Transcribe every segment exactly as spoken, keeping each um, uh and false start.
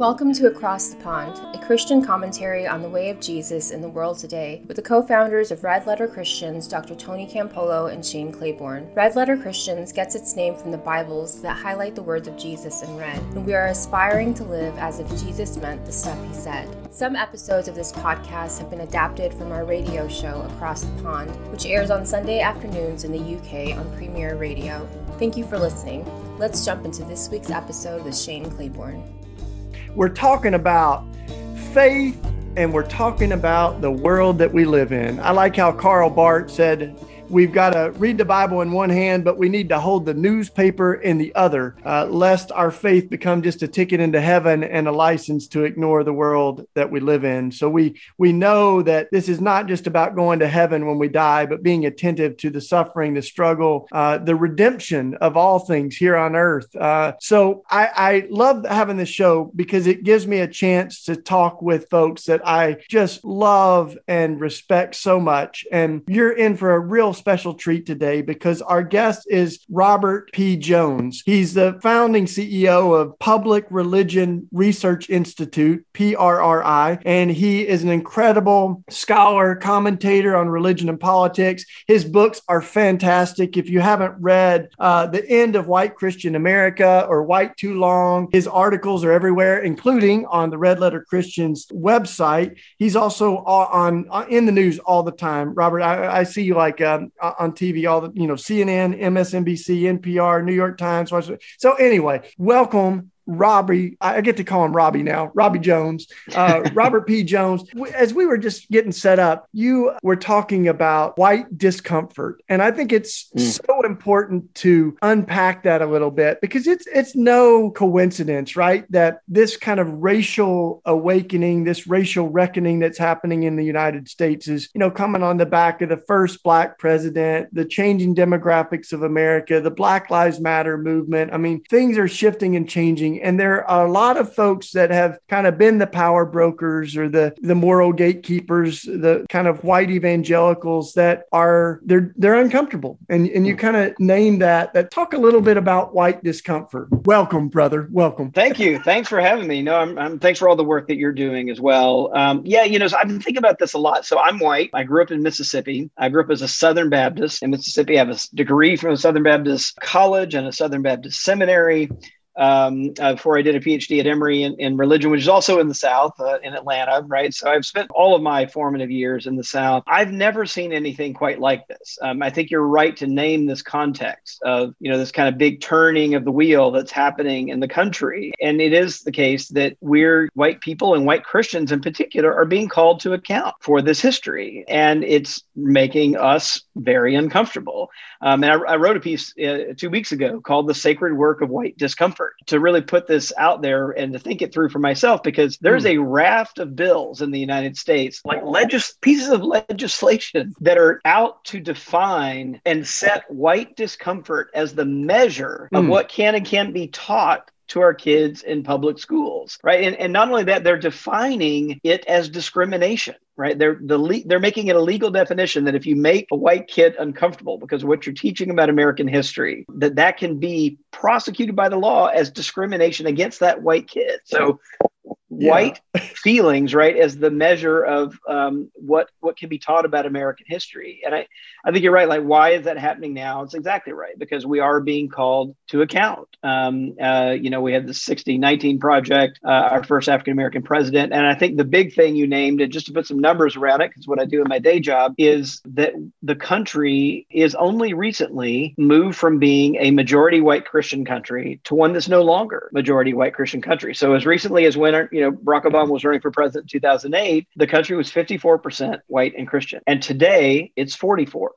Welcome to Across the Pond, a Christian commentary on the way of Jesus in the world today with the co-founders of Red Letter Christians, Doctor Tony Campolo and Shane Claiborne. Red Letter Christians gets its name from the Bibles that highlight the words of Jesus in red, and we are aspiring to live as if Jesus meant the stuff he said. Some episodes of this podcast have been adapted from our radio show, Across the Pond, which airs on Sunday afternoons in the U K on Premier Radio. Thank you for listening. Let's jump into this week's episode with Shane Claiborne. We're talking about faith, and we're talking about the world that we live in. I like how Karl Barth said, we've got to read the Bible in one hand, but we need to hold the newspaper in the other, uh, lest our faith become just a ticket into heaven and a license to ignore the world that we live in. So we we know that this is not just about going to heaven when we die, but being attentive to the suffering, the struggle, uh, the redemption of all things here on earth. Uh, so I, I love having this show because it gives me a chance to talk with folks that I just love and respect so much. And you're in for a real special treat today because our guest is Robert P. Jones. He's the founding C E O of Public Religion Research Institute, P R R I, and he is an incredible scholar, commentator on religion and politics. His books are fantastic. If you haven't read uh, The End of White Christian America or White Too Long, his articles are everywhere, including on the Red Letter Christians website. He's also on, on in the news all the time. Robert, I, I see you like um, on T V, all the, you know, C N N, M S N B C, N P R, New York Times. So anyway, welcome, Robbie. I get to call him Robbie now, Robbie Jones, uh, Robert P. Jones. As we were just getting set up, you were talking about white discomfort. And I think it's mm. so important to unpack that a little bit because it's, it's no coincidence, right? That this kind of racial awakening, this racial reckoning that's happening in the United States is, you know, coming on the back of the first Black president, the changing demographics of America, the Black Lives Matter movement. I mean, things are shifting and changing. And there are a lot of folks that have kind of been the power brokers or the, the moral gatekeepers, the kind of white evangelicals that are, they're they're uncomfortable. And, and you kind of name that, that talk a little bit about white discomfort. Welcome, brother. Welcome. Thank you. Thanks for having me. No, I'm, I'm thanks for all the work that you're doing as well. Um, yeah, you know, so I've been thinking about this a lot. So I'm white. I grew up in Mississippi. I grew up as a Southern Baptist in Mississippi. I have a degree from a Southern Baptist college and a Southern Baptist seminary. Um, uh, before I did a P H D at Emory in, in religion, which is also in the South, uh, in Atlanta, right? So I've spent all of my formative years in the South. I've never seen anything quite like this. Um, I think you're right to name this context of, you know, this kind of big turning of the wheel that's happening in the country. And it is the case that we're white people and white Christians in particular are being called to account for this history. And it's making us very uncomfortable. Um, and I, I wrote a piece uh, two weeks ago called The Sacred Work of White Discomfort, to really put this out there and to think it through for myself, because there's a raft of bills in the United States, like legis- pieces of legislation that are out to define and set white discomfort as the measure of mm. what can and can't be taught to our kids in public schools, right? And, and not only that, they're defining it as discrimination. Right? They're the le- they're making it a legal definition that if you make a white kid uncomfortable because of what you're teaching about American history, that that can be prosecuted by the law as discrimination against that white kid. So yeah. White feelings, right, as the measure of um, what what can be taught about American history. And I, I think you're right. Like, why is that happening now? It's exactly right, because we are being called to account. Um, uh, you know, we had the sixteen nineteen Project, uh, our first African-American president. And I think the big thing you named, and just to put some numbers around it, because what I do in my day job is that the country is only recently moved from being a majority white Christian country to one that's no longer majority white Christian country. So as recently as when, you know, Barack Obama was running for president in two thousand eight, the country was fifty-four percent white and Christian. And today it's forty-four percent.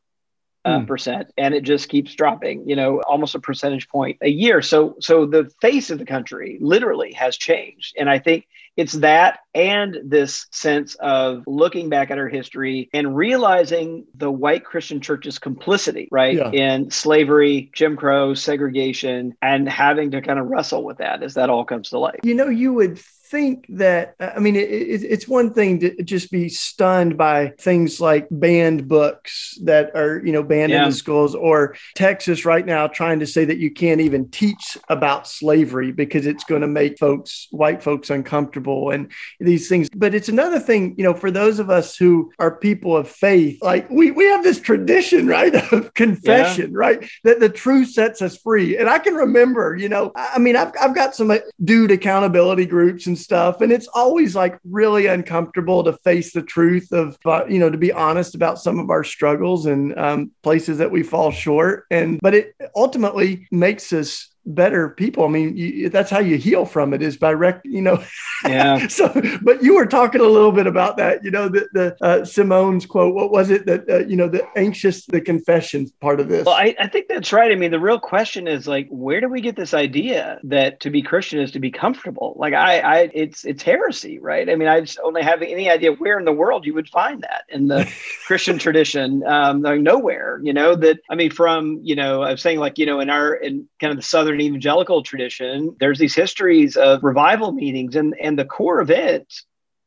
Uh, percent, and it just keeps dropping, you know, almost a percentage point a year. So, so the face of the country literally has changed. And I think it's that and this sense of looking back at our history and realizing the white Christian church's complicity, right, yeah. in slavery, Jim Crow, segregation, and having to kind of wrestle with that as that all comes to light. You know, you would think that, I mean, it, it, it's one thing to just be stunned by things like banned books that are, you know, banned yeah. in the schools, or Texas right now trying to say that you can't even teach about slavery because it's going to make folks, white folks, uncomfortable and these things. But it's another thing, you know, for those of us who are people of faith, like we, we have this tradition, right, of confession, yeah. right, that the truth sets us free. And I can remember, you know, I mean, I've, I've got some dude accountability groups and stuff, and it's always like really uncomfortable to face the truth of, uh, you know, to be honest about some of our struggles and um, places that we fall short. And, but it ultimately makes us better people. I mean, you, that's how you heal from it, is by, rec- you know, yeah. so, but you were talking a little bit about that, you know, the, the uh, Simone's quote, what was it that, uh, you know, the anxious, the confession part of this? Well, I, I think that's right. I mean, the real question is like, where do we get this idea that to be Christian is to be comfortable? Like I, I it's, it's heresy, right? I mean, I just only have any idea where in the world you would find that in the Christian tradition, um, like nowhere, you know, that, I mean, from, you know, I was saying like, you know, in our, in kind of the Southern evangelical tradition, there's these histories of revival meetings, and, and the core of it,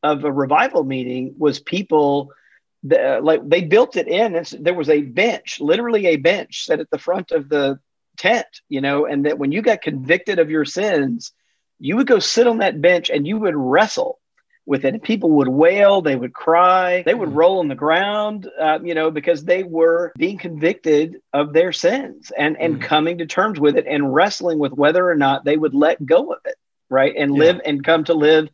of a revival meeting, was people that, like they built it in. And there was a bench, literally a bench set at the front of the tent, you know, and that when you got convicted of your sins, you would go sit on that bench and you would wrestle with it. And people would wail, they would cry, they would roll on the ground, uh, you know, because they were being convicted of their sins and, and coming to terms with it and wrestling with whether or not they would let go of it, right? And yeah. live and come to live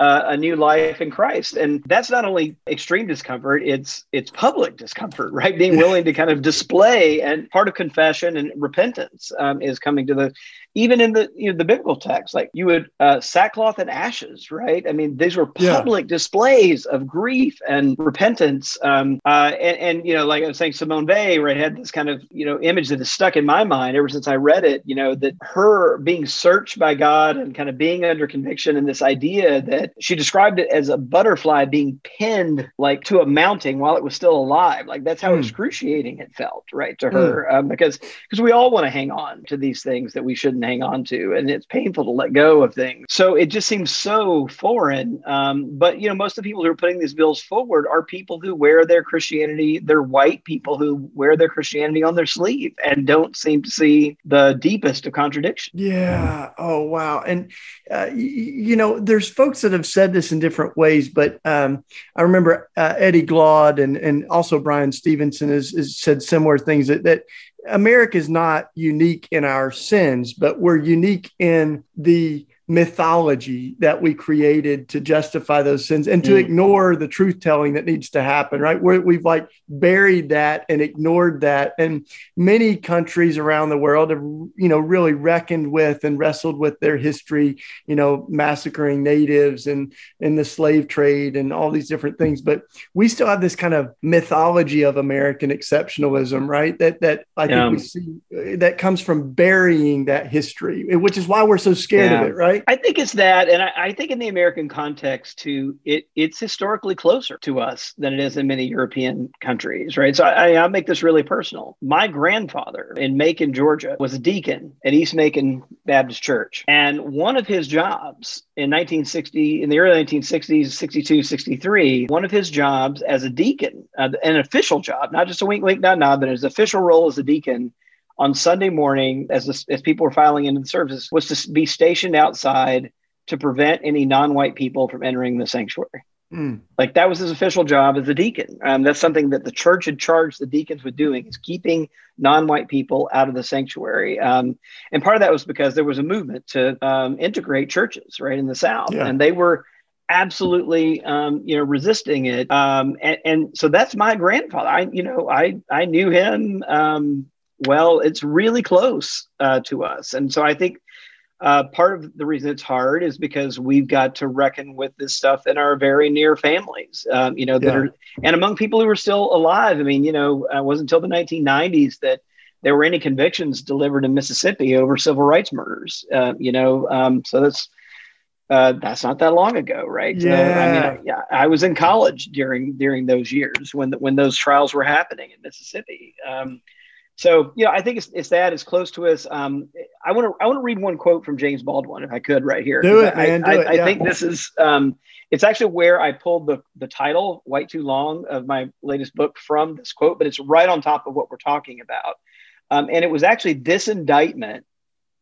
uh, a new life in Christ. And that's not only extreme discomfort, it's it's public discomfort, right? Being willing to kind of display, and part of confession and repentance um, is coming to the, even in the, you know, the biblical text, like you would uh, sackcloth and ashes, right? I mean, these were public yeah. displays of grief and repentance. Um, uh, and, and, you know, like I was saying, Simone Weil, right, had this kind of, you know, image that has stuck in my mind ever since I read it, you know, that her being searched by God and kind of being under conviction, and this idea that she described it as a butterfly being pinned like to a mounting while it was still alive. Like that's how mm. excruciating it felt, right, to her, mm. um, because because we all want to hang on to these things that we shouldn't hang on to, and it's painful to let go of things. So it just seems so foreign. Um, but you know, most of the people who are putting these bills forward are people who wear their Christianity, they're white people who wear their Christianity on their sleeve and don't seem to see the deepest of contradiction. Yeah. Oh, wow. And uh, you know, there's folks that have said this in different ways, but um, I remember uh, Eddie Glaude and and also Bryan Stevenson has, has said similar things, that that America is not unique in our sins, but we're unique in the mythology that we created to justify those sins and to mm. ignore the truth telling that needs to happen, right? We're, we've like buried that and ignored that. And many countries around the world have, you know, really reckoned with and wrestled with their history, you know, massacring natives and, and the slave trade and all these different things. But we still have this kind of mythology of American exceptionalism, right? That, that I think yeah. we see that comes from burying that history, which is why we're so scared yeah. of it, right? I think it's that. And I, I think in the American context too, it, it's historically closer to us than it is in many European countries, right? So I, I'll make this really personal. My grandfather in Macon, Georgia, was a deacon at East Macon Baptist Church. And one of his jobs in nineteen sixty, in the early nineteen sixties, sixty-two, sixty-three, one of his jobs as a deacon, uh, an official job, not just a wink, wink, nod, nod, but his official role as a deacon on Sunday morning, as the, as people were filing into the services, was to be stationed outside to prevent any non-white people from entering the sanctuary. Mm. Like that was his official job as a deacon. Um, that's something that the church had charged the deacons with doing, is keeping non-white people out of the sanctuary. Um, and part of that was because there was a movement to um, integrate churches, right, in the South. Yeah. And they were absolutely, um, you know, resisting it. Um, and, and so that's my grandfather. I, you know, I, I knew him. Um, Well, it's really close uh, to us. And so I think uh, part of the reason it's hard is because we've got to reckon with this stuff in our very near families, um, you know, that yeah. are, and among people who are still alive. I mean, you know, it wasn't until the nineteen nineties that there were any convictions delivered in Mississippi over civil rights murders, uh, you know, um, so that's Uh, that's not that long ago, right? Yeah. So, I mean, I, yeah, I was in college during during those years when when those trials were happening in Mississippi. Um, So, you know, I think it's, it's that, it's close to us. Um, I want to I want to read one quote from James Baldwin, if I could, right here. Do it, I, man. Do I, it, I, yeah. I think this is um, it's actually where I pulled the the title "White Too Long" of my latest book from this quote, but it's right on top of what we're talking about. Um, and it was actually this indictment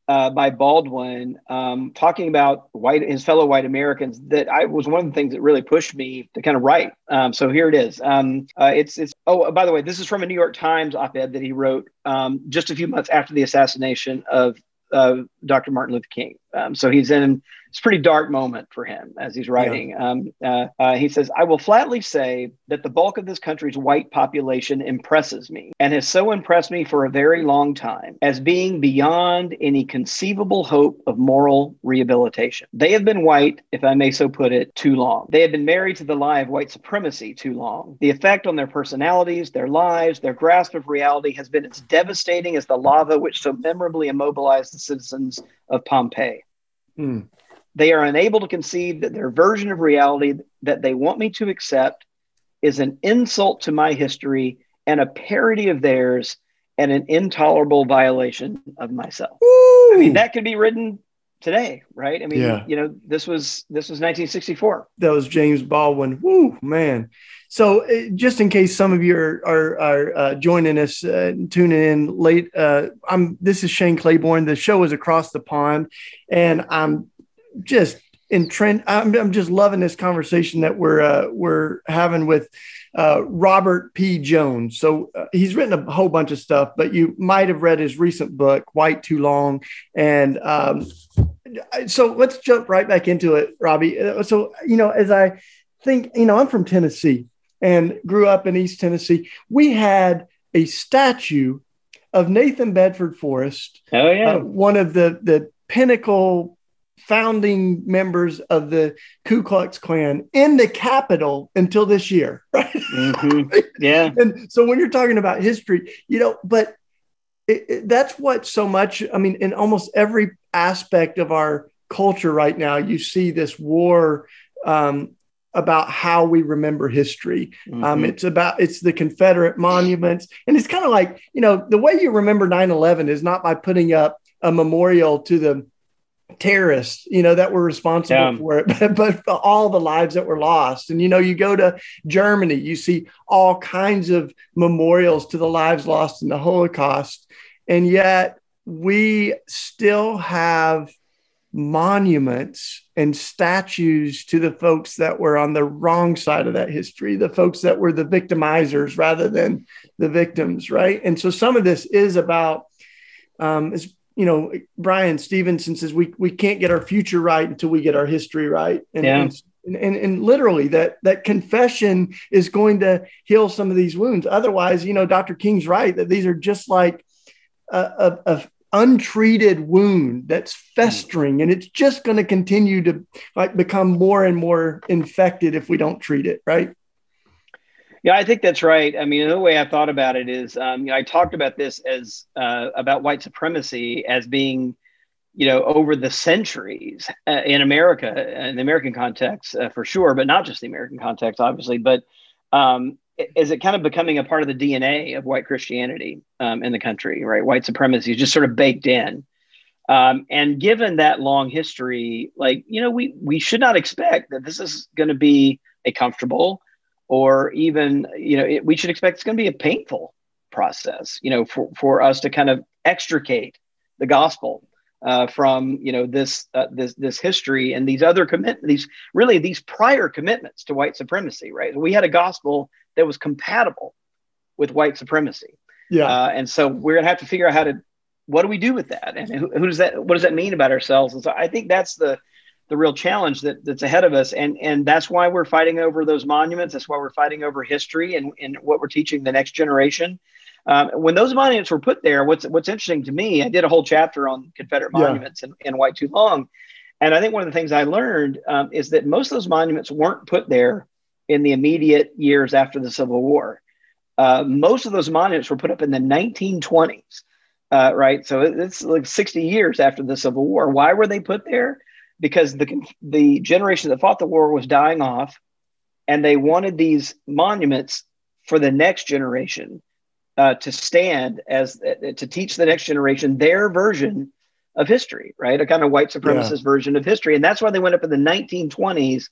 uh, by Baldwin um, talking about white his fellow white Americans that I was one of the things that really pushed me to kind of write. Um, so here it is. Um, uh, it's it's. Oh, by the way, this is from a New York Times op-ed that he wrote um, just a few months after the assassination of uh, Doctor Martin Luther King. Um, so he's in it's a pretty dark moment for him as he's writing. Yeah. Um, uh, uh, he says, "I will flatly say that the bulk of this country's white population impresses me and has so impressed me for a very long time as being beyond any conceivable hope of moral rehabilitation. They have been white, if I may so put it, too long. They have been married to the lie of white supremacy too long. The effect on their personalities, their lives, their grasp of reality has been as devastating as the lava which so memorably immobilized the citizens of Pompeii. Hmm. They are unable to conceive that their version of reality that they want me to accept is an insult to my history and a parody of theirs and an intolerable violation of myself." Ooh. I mean, that could be written today, right? I mean, yeah. you know, this was this was nineteen sixty-four. That was James Baldwin. Woo, man. So uh, just in case some of you are, are, are uh, joining us, uh, tuning in late, uh, I'm this is Shane Claiborne. The show is Across the Pond, and I'm just entrenched. I'm, I'm just loving this conversation that we're uh, we're having with uh, Robert P. Jones. So uh, he's written a whole bunch of stuff, but you might have read his recent book, White Too Long. And um, so let's jump right back into it, Robbie. So, you know, as I think, you know, I'm from Tennessee and grew up in East Tennessee. We had a statue of Nathan Bedford Forrest. Oh, yeah. Uh, one of the, the pinnacle founding members of the Ku Klux Klan in the Capitol until this year. Right. Mm-hmm. Yeah. And so when you're talking about history, you know, but it, it, that's what so much, I mean, in almost every aspect of our culture right now, you see this war um, about how we remember history. Mm-hmm. Um, it's about, it's the Confederate monuments. And it's kind of like, you know, the way you remember nine eleven is not by putting up a memorial to the terrorists, you know, that were responsible yeah. for it, but, but for all the lives that were lost. And, you know, you go to Germany, you see all kinds of memorials to the lives lost in the Holocaust. And yet we still have monuments and statues to the folks that were on the wrong side of that history, the folks that were the victimizers rather than the victims. Right. And so some of this is about, um, it's you know, Bryan Stevenson says we we can't get our future right until we get our history right. And, yeah. and, and, and literally that that confession is going to heal some of these wounds. Otherwise, you know, Doctor King's right that these are just like a, a, a untreated wound that's festering, and it's just going to continue to like become more and more infected if we don't treat it right. Yeah, I think that's right. I mean, another way I thought about it is, um, you know, I talked about this as uh, about white supremacy as being, you know, over the centuries uh, in America, in the American context uh, for sure, but not just the American context, obviously, but um, is it kind of becoming a part of the D N A of white Christianity um, in the country, right? White supremacy is just sort of baked in. Um, and given that long history, like, you know, we, we should not expect that this is going to be a comfortable or even, you know, it, we should expect it's going to be a painful process, you know, for, for us to kind of extricate the gospel uh, from, you know, this uh, this this history and these other commitments, these really these prior commitments to white supremacy, right? We had a gospel that was compatible with white supremacy. Yeah. Uh, and so we're going to have to figure out how to, what do we do with that? And who, who does that, what does that mean about ourselves? And so I think that's the, the real challenge that, that's ahead of us. And, and that's why we're fighting over those monuments. That's why we're fighting over history and, and what we're teaching the next generation. Um, when those monuments were put there, what's what's interesting to me, I did a whole chapter on Confederate monuments yeah. and, and White Too Long. And I think one of the things I learned um, is that most of those monuments weren't put there in the immediate years after the Civil War. Uh, most of those monuments were put up in the nineteen twenties, uh, right? So it's like sixty years after the Civil War. Why were they put there? Because the the generation that fought the war was dying off, and they wanted these monuments for the next generation uh, to stand as uh, to teach the next generation their version of history, right? A kind of white supremacist yeah. version of history. And that's why they went up in the nineteen twenties,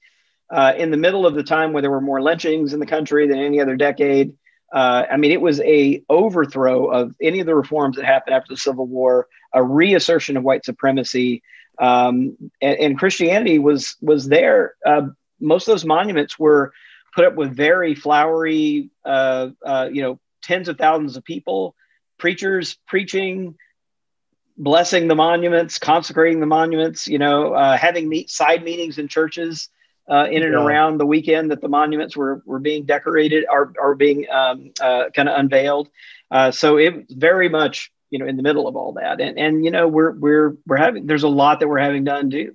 uh, in the middle of the time where there were more lynchings in the country than any other decade. Uh, I mean, it was a overthrow of any of the reforms that happened after the Civil War, a reassertion of white supremacy. Um, and, and Christianity was, was there. Uh, most of those monuments were put up with very flowery, uh, uh, you know, tens of thousands of people, preachers preaching, blessing the monuments, consecrating the monuments, you know, uh, having meet side meetings in churches uh, in and yeah. around the weekend that the monuments were were being decorated or, or being um, uh, kind of unveiled. Uh, so it very much, you know, in the middle of all that. And, and, you know, we're, we're, we're having, there's a lot that we're having done too.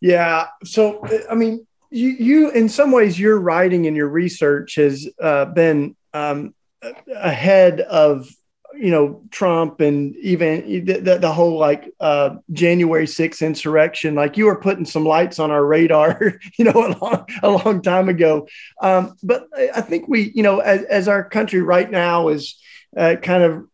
Yeah. So, I mean, you, you, in some ways your writing and your research has uh, been um, ahead of, you know, Trump and even the, the whole like uh, January sixth insurrection. Like you were putting some lights on our radar, you know, a long, a long time ago. Um, but I think we, you know, as, as our country right now is uh, kind of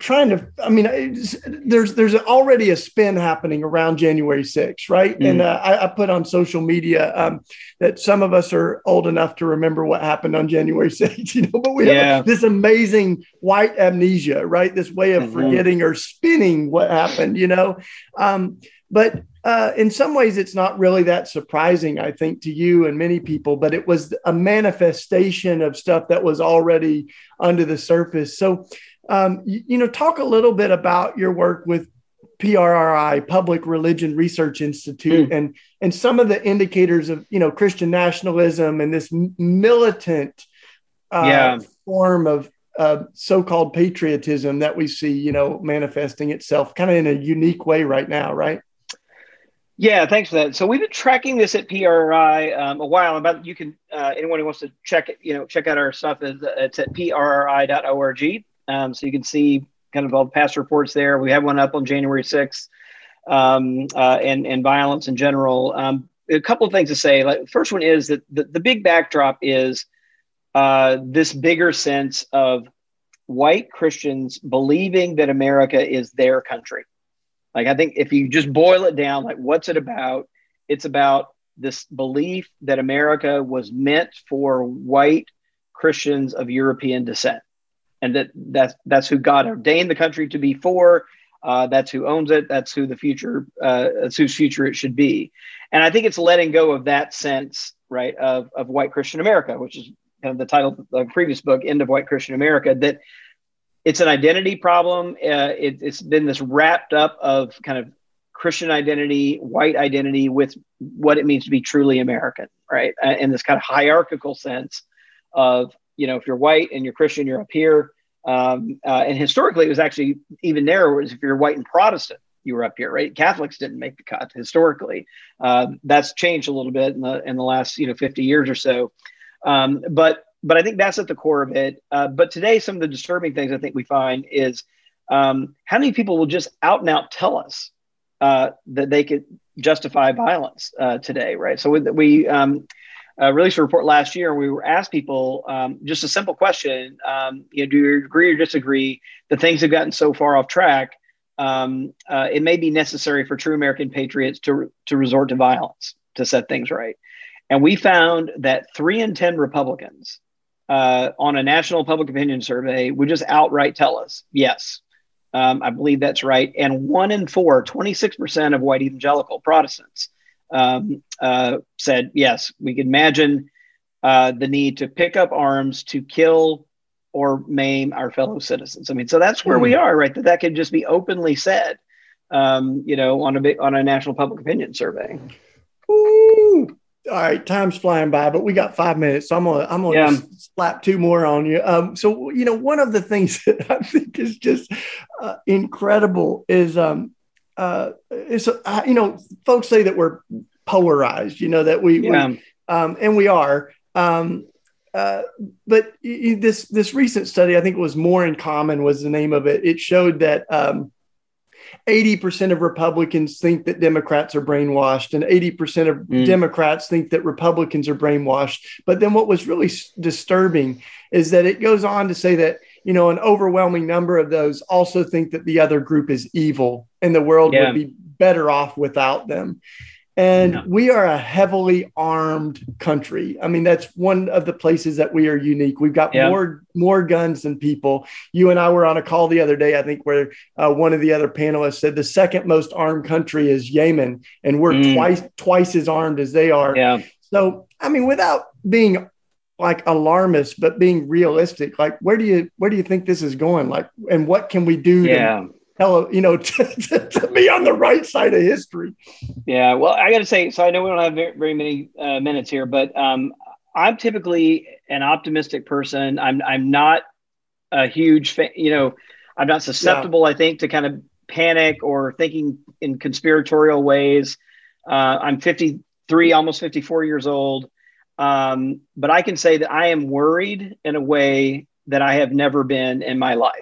trying to, I mean, there's there's already a spin happening around January sixth, right? Mm. And uh, I, I put on social media um, that some of us are old enough to remember what happened on January sixth, you know, but we yeah. have this amazing white amnesia, right? This way of mm-hmm. forgetting or spinning what happened, you know? Um, but uh, in some ways, it's not really that surprising, I think, to you and many people, but it was a manifestation of stuff that was already under the surface. So, Um, you, you know, talk a little bit about your work with P R R I, Public Religion Research Institute, mm. and and some of the indicators of, you know, Christian nationalism and this militant uh, yeah. form of uh, so-called patriotism that we see, you know, manifesting itself kind of in a unique way right now, right? Yeah, thanks for that. So we've been tracking this at P R R I um, a while. About you can uh, anyone who wants to check it, you know, check out our stuff. Is, it's at P R R I dot org. Um, so you can see kind of all the past reports there. We had one up on January sixth um, uh, and, and violence in general. Um, a couple of things to say. Like, first one is that the, the big backdrop is uh, this bigger sense of white Christians believing that America is their country. Like, I think if you just boil it down, like, what's it about? It's about this belief that America was meant for white Christians of European descent. And that that's, that's who God ordained the country to be for. Uh, that's who owns it. That's who the future, uh, that's whose future it should be. And I think it's letting go of that sense, right, of, of white Christian America, which is kind of the title of the previous book, End of White Christian America, that it's an identity problem. Uh, it, it's been this wrapped up of kind of Christian identity, white identity with what it means to be truly American, right? Uh, in this kind of hierarchical sense of, you know, if you're white and you're Christian, you're up here. Um, uh, and historically, it was actually even narrower. If you're white and Protestant, you were up here, right? Catholics didn't make the cut historically. Uh, that's changed a little bit in the in the last, you know, fifty years or so. Um, but but I think that's at the core of it. Uh, but today, some of the disturbing things I think we find is um, how many people will just out and out tell us uh, that they could justify violence uh, today, right? So we we. Um, Uh, released a report last year, and we were asked people um, just a simple question: um, you know, do you agree or disagree that things have gotten so far off track? Um, uh, it may be necessary for true American patriots to to resort to violence to set things right. And we found that three in ten Republicans uh, on a national public opinion survey would just outright tell us, "Yes, um, I believe that's right." And one in four, twenty-six percent of white evangelical Protestants. Um, uh, said, yes, we can imagine uh, the need to pick up arms to kill or maim our fellow citizens. I mean, so that's where we are, right? That that can just be openly said, um, you know, on a big, on a national public opinion survey. Ooh. All right, time's flying by, but we got five minutes, so I'm gonna I'm gonna yeah. slap two more on you. Um, so you know, one of the things that I think is just uh, incredible is. Um, Uh, it's, uh, you know, folks say that we're polarized, you know, that we, yeah. we um, and we are. Um, uh, but y- this, this recent study, I think it was More in Common was the name of it. It showed that um, eighty percent of Republicans think that Democrats are brainwashed and eighty percent of mm. Democrats think that Republicans are brainwashed. But then what was really s- disturbing is that it goes on to say that you know, an overwhelming number of those also think that the other group is evil and the world yeah. would be better off without them. And yeah. we are a heavily armed country. I mean, that's one of the places that we are unique. We've got yeah. more more guns than people. You and I were on a call the other day, I think, where uh, one of the other panelists said the second most armed country is Yemen, and we're mm. twice twice as armed as they are. Yeah. So, I mean, without being like alarmist, but being realistic, like where do you where do you think this is going? Like, and what can we do? Yeah. To, Hello, you know, to, to, to be on the right side of history. Yeah, well, I got to say, so I know we don't have very, very many uh, minutes here, but um, I'm typically an optimistic person. I'm I'm not a huge fan, you know, I'm not susceptible, yeah. I think, to kind of panic or thinking in conspiratorial ways. Uh, I'm fifty-three, almost fifty-four years old. Um, but I can say that I am worried in a way that I have never been in my life.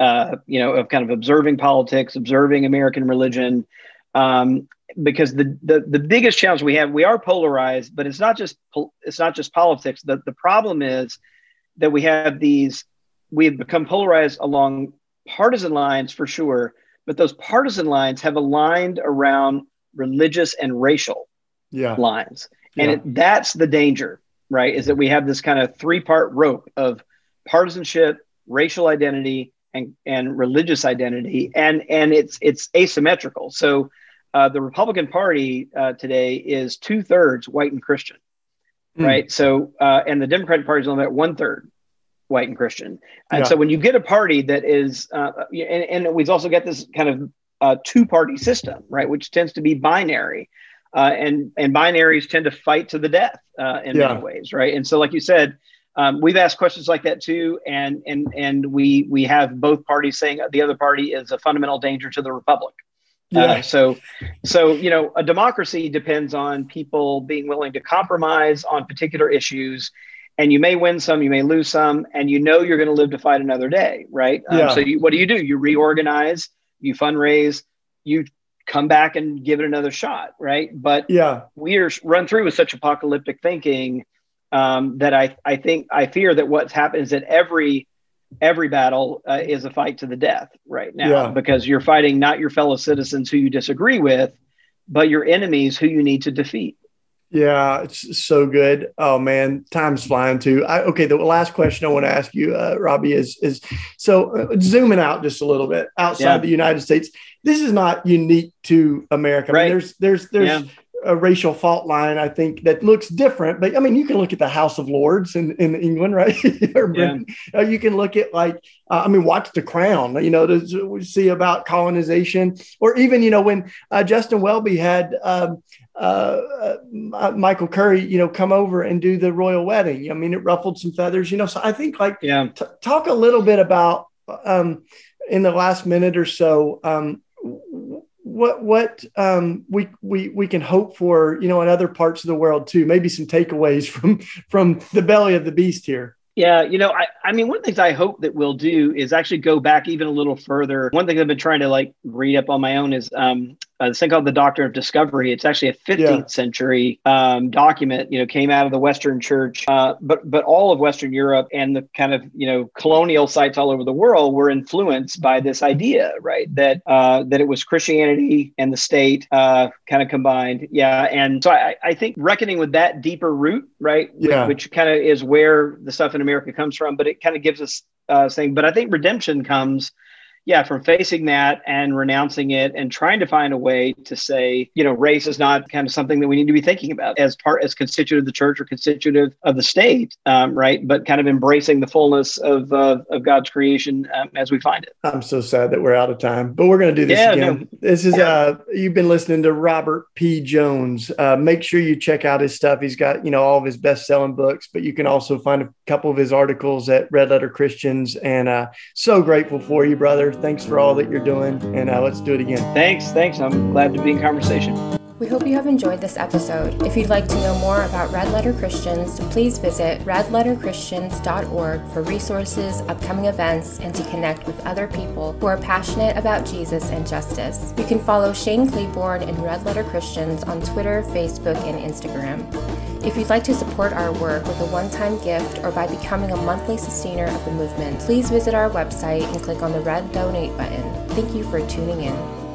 Uh, you know, of kind of observing politics, observing American religion, um, because the, the the biggest challenge we have, we are polarized, but it's not just it's not just politics. The the problem is that we have these, we have become polarized along partisan lines for sure, but those partisan lines have aligned around religious and racial yeah. lines, and yeah. it, that's the danger, right? Is that we have this kind of three part rope of partisanship, racial identity, and, and religious identity, and and it's it's asymmetrical. So uh, the Republican Party uh, today is two thirds white and Christian, mm. right? So uh, and the Democratic Party is only about one third white and Christian. And yeah. so when you get a party that is, uh, and, and we've also got this kind of uh, two party system, right, which tends to be binary, uh, and and binaries tend to fight to the death uh, in yeah. many ways, right? And so, like you said. Um, we've asked questions like that too, and and and we we have both parties saying the other party is a fundamental danger to the republic. Yeah. Uh, so, so you know, a democracy depends on people being willing to compromise on particular issues, and you may win some, you may lose some, and you know you're going to live to fight another day, right? Um, yeah. So, you, what do you do? You reorganize, you fundraise, you come back and give it another shot, right? But yeah, we are run through with such apocalyptic thinking. Um, that I, I think I fear that what's happened is that every every battle uh, is a fight to the death right now, yeah. because you're fighting not your fellow citizens who you disagree with, but your enemies who you need to defeat. Yeah, it's so good. Oh, man, time's flying too. I, okay, the last question I want to ask you, uh, Robbie, is, is so uh, zooming out just a little bit outside yeah. the United States. This is not unique to America. Right. I mean, there's there's there's. Yeah. a racial fault line, I think, that looks different. But I mean, you can look at the House of Lords in, in England, right? Or yeah. you can look at like, uh, I mean, watch The Crown, you know, to see about colonization, or even, you know, when uh, Justin Welby had um, uh, uh, Michael Curry, you know, come over and do the royal wedding. I mean, it ruffled some feathers, you know, so I think like, yeah. t- talk a little bit about um, in the last minute or so, um, what what um, we we we can hope for, you know, in other parts of the world too. Maybe some takeaways from from the belly of the beast here. Yeah, you know, I, I mean, one of the things I hope that we'll do is actually go back even a little further. One thing I've been trying to like read up on my own is um, uh, this thing called the Doctrine of Discovery. It's actually a fifteenth yeah. century um, document, you know, came out of the Western Church, uh, but but all of Western Europe and the kind of, you know, colonial sites all over the world were influenced by this idea, right? That uh, that it was Christianity and the state uh, kind of combined. Yeah. And so I, I think reckoning with that deeper root, right, yeah. which, which kind of is where the stuff in America comes from, but it kind of gives us uh saying, but I think redemption comes, yeah, from facing that and renouncing it and trying to find a way to say, you know, race is not kind of something that we need to be thinking about as part, as constitutive of the church or constitutive of the state, um, right? But kind of embracing the fullness of uh, of God's creation um, as we find it. I'm so sad that we're out of time, but we're going to do this yeah, again. No. This is, yeah. uh, you've been listening to Robert P. Jones. Uh, make sure you check out his stuff. He's got, you know, all of his best-selling books, but you can also find a couple of his articles at Red Letter Christians. And uh, so grateful for you, brother. Thanks for all that you're doing, and uh, let's do it again. Thanks. Thanks. I'm glad to be in conversation. We hope you have enjoyed this episode. If you'd like to know more about Red Letter Christians, please visit red letter christians dot org for resources, upcoming events, and to connect with other people who are passionate about Jesus and justice. You can follow Shane Claiborne and Red Letter Christians on Twitter, Facebook, and Instagram. If you'd like to support our work with a one-time gift or by becoming a monthly sustainer of the movement, please visit our website and click on the red donate button. Thank you for tuning in.